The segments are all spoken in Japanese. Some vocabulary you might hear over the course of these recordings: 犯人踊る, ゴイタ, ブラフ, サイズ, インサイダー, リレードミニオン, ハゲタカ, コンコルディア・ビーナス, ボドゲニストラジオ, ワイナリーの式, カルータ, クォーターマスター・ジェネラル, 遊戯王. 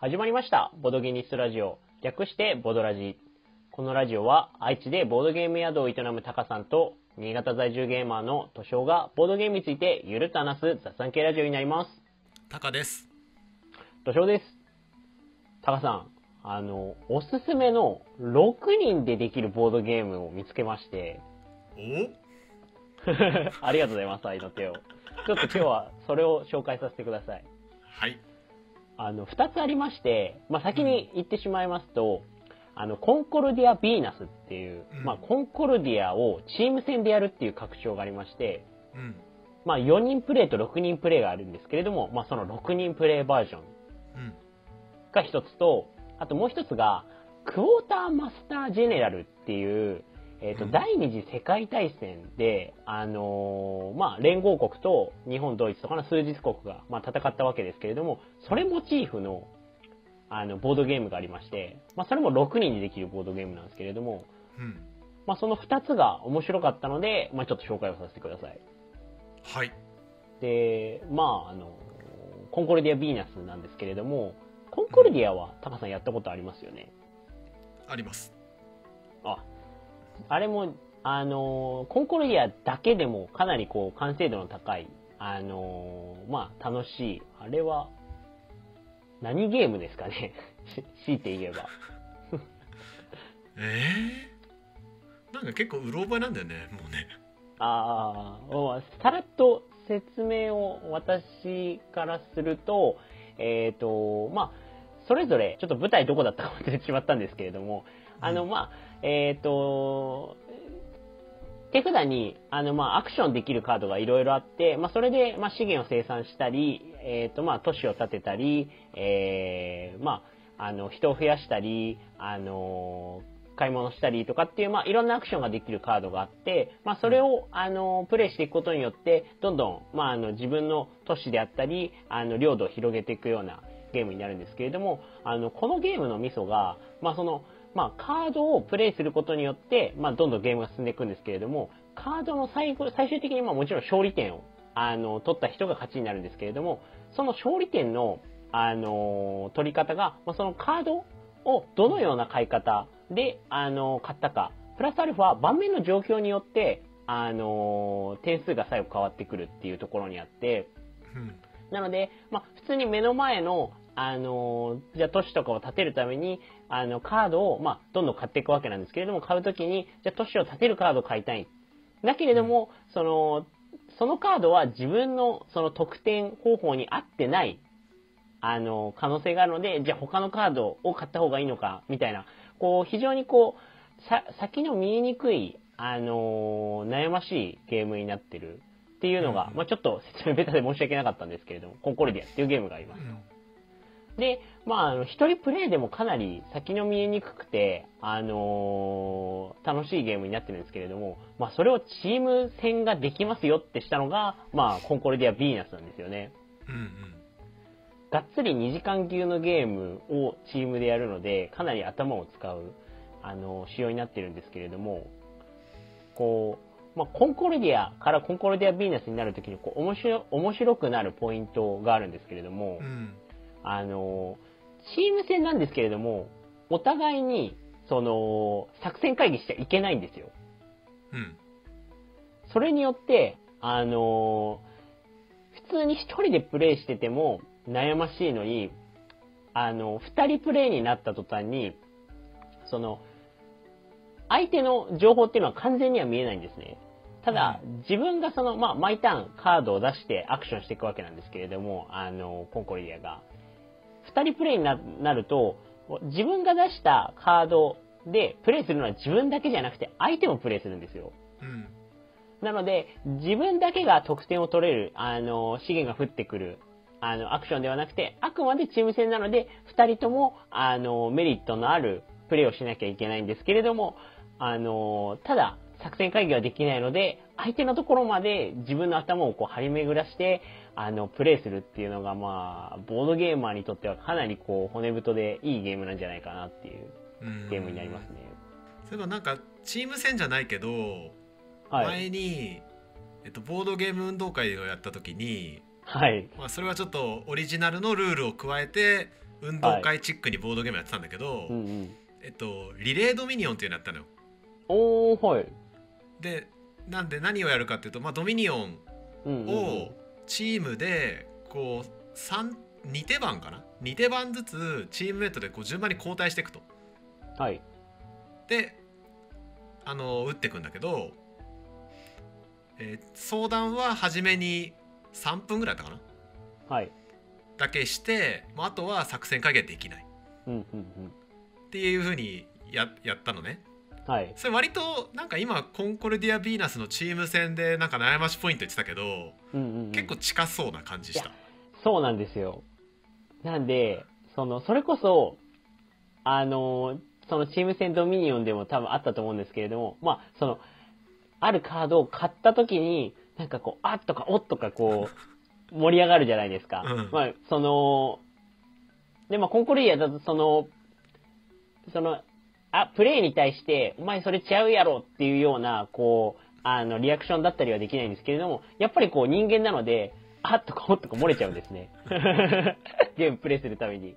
始まりましたボドゲニストラジオ、略してボドラジ。このラジオは愛知でボードゲーム宿を営むタカさんと新潟在住ゲーマーのトショウがボードゲームについてゆるっと話す雑談系ラジオになります。タカです。トショウです。タカさん、おすすめの6人でできるボードゲームを見つけまして。ありがとうございます。愛の手をちょっと今日はそれを紹介させてください。はい、2つありまして、先に言ってしまいますと、コンコルディア・ビーナスっていう、コンコルディアをチーム戦でやるっていう拡張がありまして、4人プレイと6人プレイがあるんですけれども、その6人プレイバージョンが1つと、あともう1つがクォーターマスター・ジェネラルっていう、第二次世界大戦で、連合国と日本、ドイツとかの数日国が、戦ったわけですけれども、それモチーフの、ボードゲームがありまして、それも6人でできるボードゲームなんですけれども、その2つが面白かったので、ちょっと紹介をさせてください。はい。で、コンコルディア・ビーナスなんですけれども、コンコルディアは、タカさんやったことありますよね？あります。あれも、コンコルディアだけでもかなりこう完成度の高い、楽しい。あれは何ゲームですかね。強いて言えば。なんか結構うろ覚えなんだよね、もうね。さらっと説明を私からすると、それぞれちょっと舞台どこだったか忘れてしまったんですけれども、手札にアクションできるカードがいろいろあって、それで資源を生産したり、都市を建てたり、人を増やしたり、買い物したりとかっていういろんなアクションができるカードがあって、それをプレイしていくことによってどんどん自分の都市であったり領土を広げていくようなゲームになるんですけれども、このゲームのミソがカードをプレイすることによって、どんどんゲームが進んでいくんですけれども、カードの最終的にもちろん勝利点を取った人が勝ちになるんですけれども、その勝利点の、取り方が、そのカードをどのような買い方で買ったかプラスアルファ盤面の状況によって、点数が最後変わってくるっていうところにあって、なので、普通に目の前のじゃあ都市とかを建てるためにカードを、どんどん買っていくわけなんですけれども、買うときにじゃあ都市を建てるカードを買いたいだけれども、そのカードは自分のその得点方法に合ってない可能性があるので、じゃあ他のカードを買った方がいいのかみたいな、こう非常にこう先の見えにくい悩ましいゲームになってるっていうのが、ちょっと説明ベタで申し訳なかったんですけれども、コンコルディアっていうゲームがあります。で、一人プレイでもかなり先の見えにくくて、楽しいゲームになってるんですけれども、それをチーム戦ができますよってしたのが、コンコルディア・ビーナスなんですよね。がっつり2時間級のゲームをチームでやるので、かなり頭を使う、仕様になってるんですけれども、こう、コンコルディアからコンコルディア・ビーナスになるときに、こう、面白くなるポイントがあるんですけれども、チーム戦なんですけれども、お互いに作戦会議しちゃいけないんですよ。それによって普通に一人でプレイしてても悩ましいのに、二人プレイになった途端に相手の情報っていうのは完全には見えないんですね。ただ自分が毎ターンカードを出してアクションしていくわけなんですけれども、コンコルディアが2人プレイになると、自分が出したカードでプレイするのは自分だけじゃなくて相手もプレイするんですよ。なので自分だけが得点を取れる資源が降ってくるアクションではなくて、あくまでチーム戦なので2人ともメリットのあるプレイをしなきゃいけないんですけれども、ただ作戦会議はできないので、相手のところまで自分の頭をこう張り巡らしてプレイするっていうのが、ボードゲーマーにとってはかなりこう骨太でいいゲームなんじゃないかなっていうゲームになりますね。それはなんかチーム戦じゃないけど、前に、ボードゲーム運動会をやった時に、それはちょっとオリジナルのルールを加えて運動会チックにボードゲームやってたんだけど、はい、うんうん、リレードミニオンっていうのやったのよ。おー、はい。で、なんで何をやるかっていうと、まあ、ドミニオンをチームでこう2手番かな、2手番ずつチームメートでこう順番に交代していくと。はい、で打っていくんだけど、相談は初めに3分ぐらいだったかな、はい、だけして、まあ、あとは作戦会議はできない、うんうんうん、っていうふうに やったのね。はい、それ割となんか今コンコルディア・ヴィーナスのチーム戦でなんか悩ましポイント言ってたけど、うんうんうん、結構近そうな感じした。そうなんですよ。なんでそれこそそのチーム戦ドミニオンでも多分あったと思うんですけれども、まああるカードを買った時になんかこう「あっ」とか「おっ」とかこう盛り上がるじゃないですか。うん、まあでまあコンコルディアだとプレイに対して「お前それちゃうやろ」っていうようなこうリアクションだったりはできないんですけれども、やっぱりこう人間なので「あっ」とか「おっ」とか漏れちゃうんですねゲームプレイするために。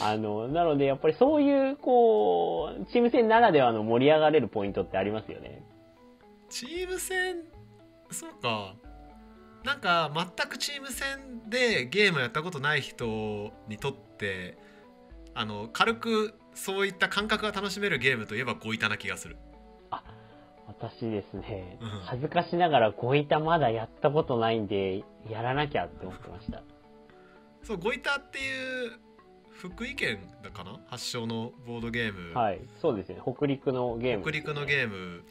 なのでやっぱりそういうこうチーム戦ならではの盛り上がれるポイントってありますよね。チーム戦、そうか、なんか全くチーム戦でゲームやったことない人にとって軽くそういった感覚が楽しめるゲームといえばゴイタな気がする。あ、私ですね、うん、恥ずかしながらゴイタまだやったことないんでやらなきゃって思ってましたそう、ゴイタっていう福井県だかな発祥のボードゲーム。はい、そうですね、北陸のゲーム、ね、北陸のゲーム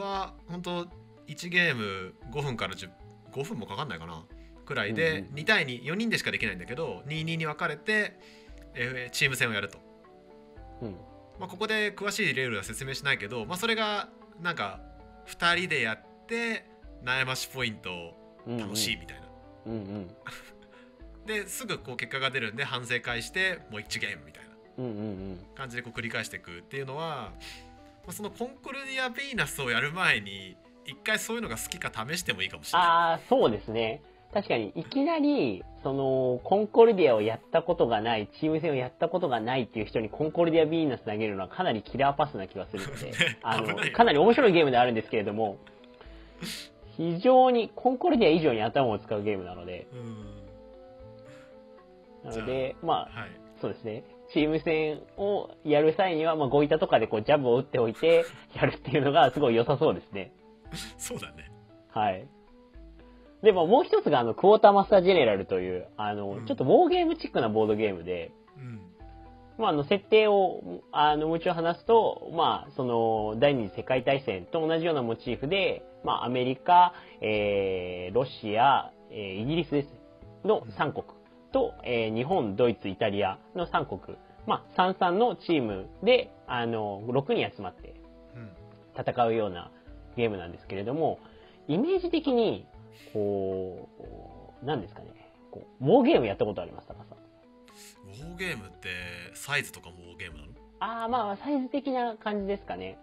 は本当1ゲーム5分から5分もかかんないかなくらいで、うんうん、2対2、4人でしかできないんだけど 2-2 に分かれて、チーム戦をやると、うん、まあ、ここで詳しいルールは説明しないけど、まあ、それがなんか2人でやって悩ましポイント楽しいみたいな、うんうんうんうん、ですぐこう結果が出るんで反省会してもう1ゲームみたいな感じでこう繰り返していくっていうのは、まあ、そのコンコルディア・ヴィーナスをやる前に一回そういうのが好きか試してもいいかもしれない。ああ、そうですね、確かにいきなりコンコルディアをやったことがない、チーム戦をやったことがないっていう人にコンコルディア・ヴィーナス投げるのはかなりキラーパスな気がするので、ね、かなり面白いゲームであるんですけれども非常にコンコルディア以上に頭を使うゲームなので、うん、なので、まあ、はい、そうですね、チーム戦をやる際には、まあ、ゴイタとかでこうジャブを打っておいてやるっていうのがすごい良さそうですねそうだね、はい。でももう一つがクォーターマスタージェネラルといううん、ちょっとウォーゲームチックなボードゲームで、うん、まあ、設定をもう一度話すと、まあ、第二次世界大戦と同じようなモチーフで、まあ、アメリカ、ロシア、イギリスですの3国、うんと日本、ドイツ、イタリアの3国、まあ、3-3 のチームで6人集まって戦うようなゲームなんですけれども、イメージ的にこう何ですかね、こうウォーゲームやったことありますか？ウォーゲームってサイズとかもウォーゲームなの？ああ、まあサイズ的な感じですかね、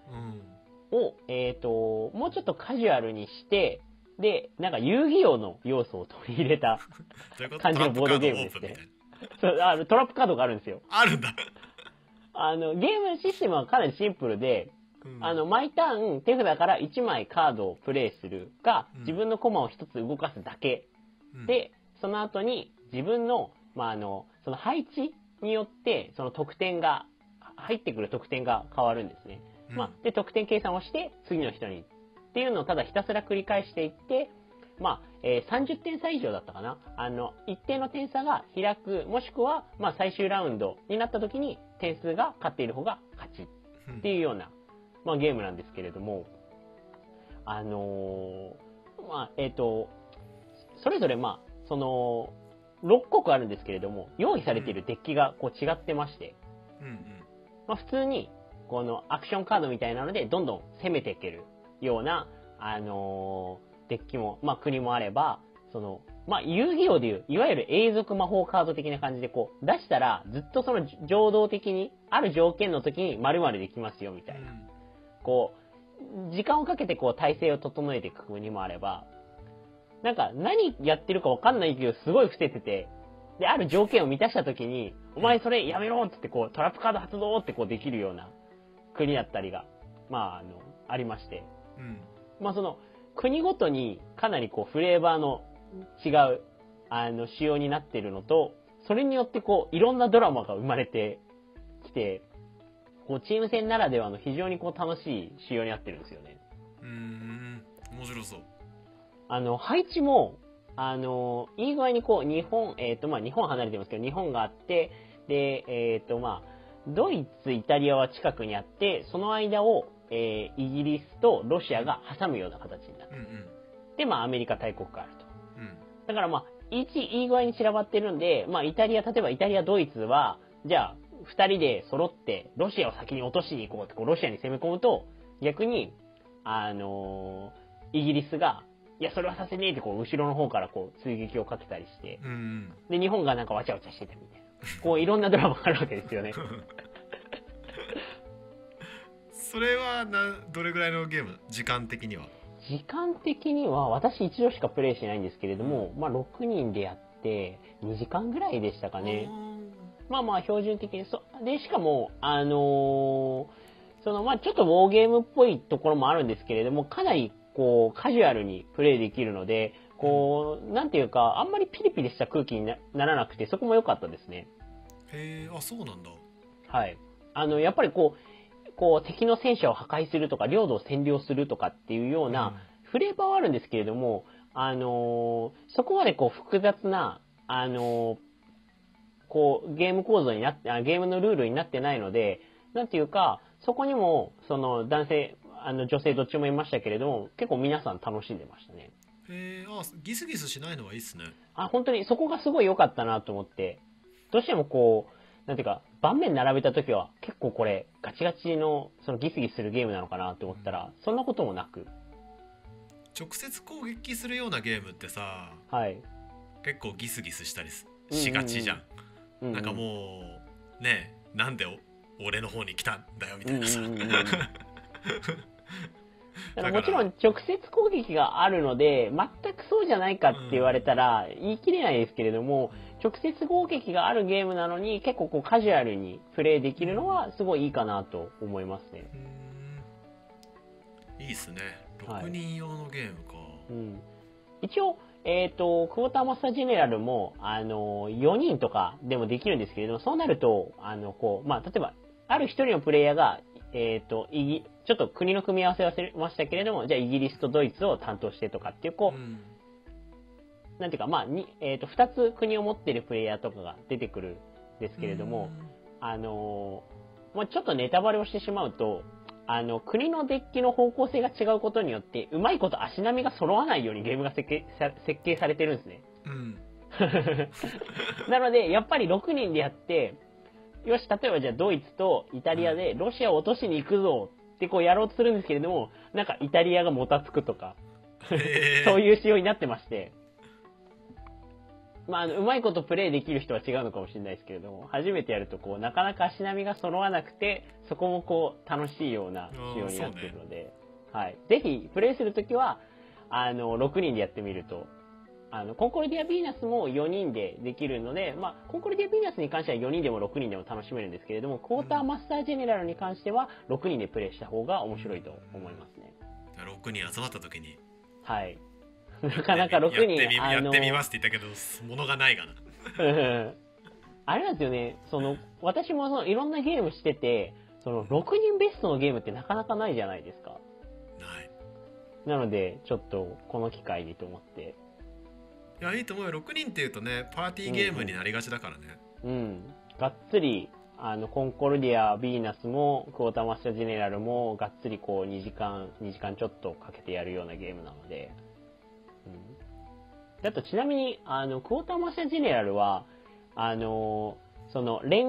うん、を、もうちょっとカジュアルにしてで、なんか遊戯王の要素を取り入れた感じのボードゲームですね。トラップカードがあるんですよ。あるんだゲームシステムはかなりシンプルで、うん、毎ターン手札から1枚カードをプレイするか、自分のコマを1つ動かすだけ、うん、でその後に自分の、まあ、その配置によってその得点が入ってくる得点が変わるんですね、うん、まあ、で得点計算をして次の人にっていうのをただひたすら繰り返していって、まあ30点差以上だったかな、一定の点差が開く、もしくは、まあ、最終ラウンドになった時に点数が勝っている方が勝ちっていうような、まあ、ゲームなんですけれども、まあそれぞれ、まあ、6国あるんですけれども用意されているデッキがこう違ってまして、うんうん、まあ、普通にこのアクションカードみたいなのでどんどん攻めていけるような、デッキも、まあ、国もあれば、まあ、遊戯王でいういわゆる永続魔法カード的な感じでこう出したらずっとその情動的にある条件の時に丸々できますよみたいな、うん、こう時間をかけてこう体制を整えていく国もあれば、なんか何やってるか分かんないけどすごい伏せてて、である条件を満たした時にお前それやめろってこうトラップカード発動ってこうできるような国だったりが、ありまして、その国ごとにかなりこうフレーバーの違う仕様になっているのと、それによってこういろんなドラマが生まれてきて、こうチーム戦ならではの非常にこう楽しい仕様になってるんですよね。面白そう。配置もいい具合にこう日本離れてますけど、日本があって、でドイツ、イタリアは近くにあって、その間を、イギリスとロシアが挟むような形になって、でアメリカ大国があると、だからいい具合に散らばってるんで、イタリア、ドイツはじゃあ2人で揃ってロシアを先に落としに行こうってこうロシアに攻め込むと、逆にイギリスがいやそれはさせねえってこう後ろの方からこう追撃をかけたりして、で日本がなんかわちゃわちゃしてたみたいな、こういろんなドラマがあるわけですよね。それはどれぐらいのゲーム？時間的には私一度しかプレイしてないんですけれども、6人でやって2時間ぐらいでしたかね。標準的にで、しかもちょっとウォーゲームっぽいところもあるんですけれども、かなりこうカジュアルにプレイできるので、こうなんていうかあんまりピリピリした空気にならなくて、そこも良かったですね。へえ、あ、そうなんだ。はい。やっぱりこう敵の戦車を破壊するとか領土を占領するとかっていうようなフレーバーはあるんですけれども、そこまでこう複雑なこうゲームのルールになってないので、なんていうかそこにもその男性女性どっちもいましたけれども、結構皆さん楽しんでましたね。ギスギスしないのはいいっすね。本当にそこがすごい良かったなと思って、どうしてもこうなんていうか盤面並べた時は結構これガチガチのそのギスギスするゲームなのかなと思ったら、そんなこともなく直接攻撃するようなゲームってさ、結構ギスギスしたりしがちじゃん。なんかもうねえ、なんで俺の方に来たんだよみたいなさ。もちろん直接攻撃があるので全くそうじゃないかって言われたら言い切れないですけれども、直接攻撃があるゲームなのに結構こうカジュアルにプレイできるのはすごいいいかなと思いますね。いいですね、6人用のゲームか。一応、クォーターマスタージェネラルも4人とかでもできるんですけれども、そうなると例えばある1人のプレイヤーがちょっと国の組み合わせ忘れましたけれども、じゃあイギリスとドイツを担当してとかっていう2つ国を持ってるプレイヤーとかが出てくるんですけれども、ちょっとネタバレをしてしまうと、国のデッキの方向性が違うことによってうまいこと足並みが揃わないようにゲームが設計されてるんですね。なのでやっぱり6人でやって、よし例えばじゃあドイツとイタリアでロシアを落としに行くぞってこうやろうとするんですけれども、なんかイタリアがもたつくとかそういう仕様になってまして、うまいことプレイできる人は違うのかもしれないですけれども、初めてやるとこうなかなか足並みが揃わなくて、そこもこう楽しいような仕様になっているので、ぜひプレイするときは6人でやってみると。コンコルディア・ヴィーナスも4人でできるので、コンコルディア・ヴィーナスに関しては4人でも6人でも楽しめるんですけれども、クォーターマスタージェネラルに関しては6人でプレイした方が面白いと思いますね。6人集まった時になかなか6人やってみますって言ったけど物がないかな。あれなんですよね、私もいろんなゲームしてて、6人ベストのゲームってなかなかないじゃないですか。なのでちょっとこの機会にと思って。いいと思うよ。6人っていうとね、パーティーゲームになりがちだからね。がっつりコンコルディア・ヴィーナスもクォーターマスタージェネラルもがっつりこう2時間ちょっとかけてやるようなゲームなので、だとちなみにクォーターマスタージェネラルは連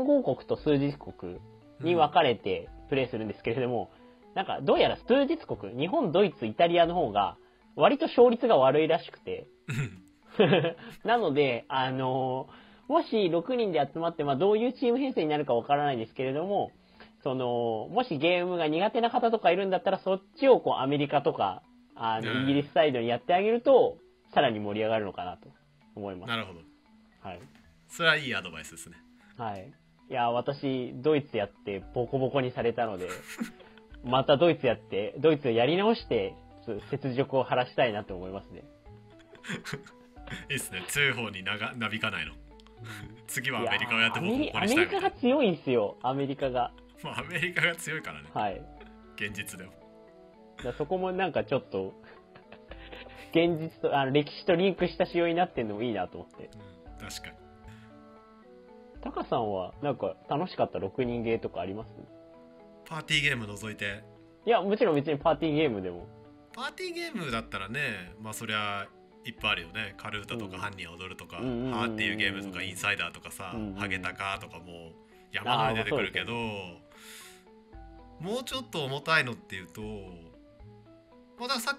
合国と数日国に分かれてプレイするんですけれども、なんかどうやら数日国、日本、ドイツ、イタリアの方が割と勝率が悪いらしくてなのでもし6人で集まって、どういうチーム編成になるかわからないですけれども、もしゲームが苦手な方とかいるんだったら、そっちをこうアメリカとかイギリスサイドにやってあげるとさらに盛り上がるのかなと思います。なるほど、それはいいアドバイスですね。はい。いや、私、ドイツやってボコボコにされたので、またドイツやって、ドイツやり直して、雪辱を晴らしたいなと思いますね。いいですね、強い方になびかないの。次はアメリカをやってボコボコにしたいみたいな。アメリカが強いんですよ、アメリカが。まあ、アメリカが強いからね。はい。現実でも。だそこもなんかちょっと、現実と歴史とリンクした仕様になってるのもいいなと思って。うん、確かに。タカさんはなんか楽しかった6人ゲーとかあります？パーティーゲーム除いて。いや、もちろん別にパーティーゲームでも。パーティーゲームだったらね、まあそりゃいっぱいあるよね。カルータとか犯人踊るとか、ハーっていうゲームとかインサイダーとかさ、ハゲタカとかもう山の上に出てくるけど、もうちょっと重たいのっていうと、まださ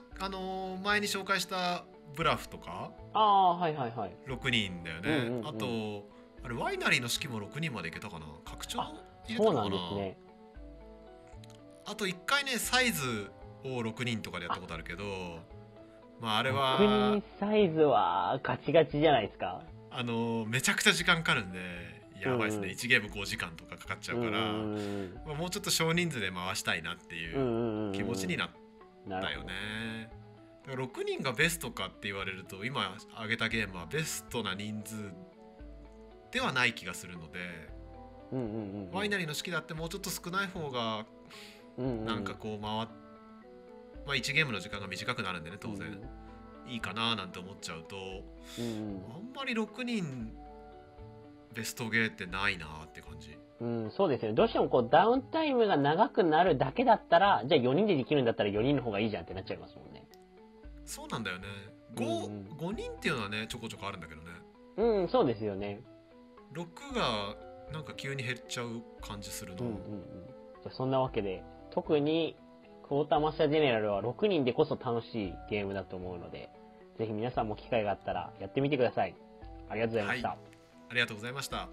前に紹介したブラフとか、あーはいはいはい、6人だよね。あとあれワイナリーの式も6人までいけたかな、拡張入れたのかな。そうなんですね。あと1回ねサイズを6人とかでやったことあるけど、まああれは6人サイズはガチガチじゃないですか。めちゃくちゃ時間かかるんでやばいですね、1ゲーム5時間とかかかっちゃうから、まあ、もうちょっと少人数で回したいなっていう気持ちになったよね。だから6人がベストかって言われると、今挙げたゲームはベストな人数ではない気がするので、ワイナリーの式だってもうちょっと少ない方がなんかこう回って、まあ、1ゲームの時間が短くなるんでね、当然、いいかななんて思っちゃうと、あんまり6人ベストゲーってないなって感じ、そうですね。どうしてもこうダウンタイムが長くなるだけだったら、じゃあ4人でできるんだったら4人の方がいいじゃんってなっちゃいますもんね。そうなんだよね。5人っていうのはねちょこちょこあるんだけどね。うん、そうですよね。6がなんか急に減っちゃう感じするな。そんなわけで特にクォーターマスタージェネラルは6人でこそ楽しいゲームだと思うので、ぜひ皆さんも機会があったらやってみてください。ありがとうございました。はい、ありがとうございました。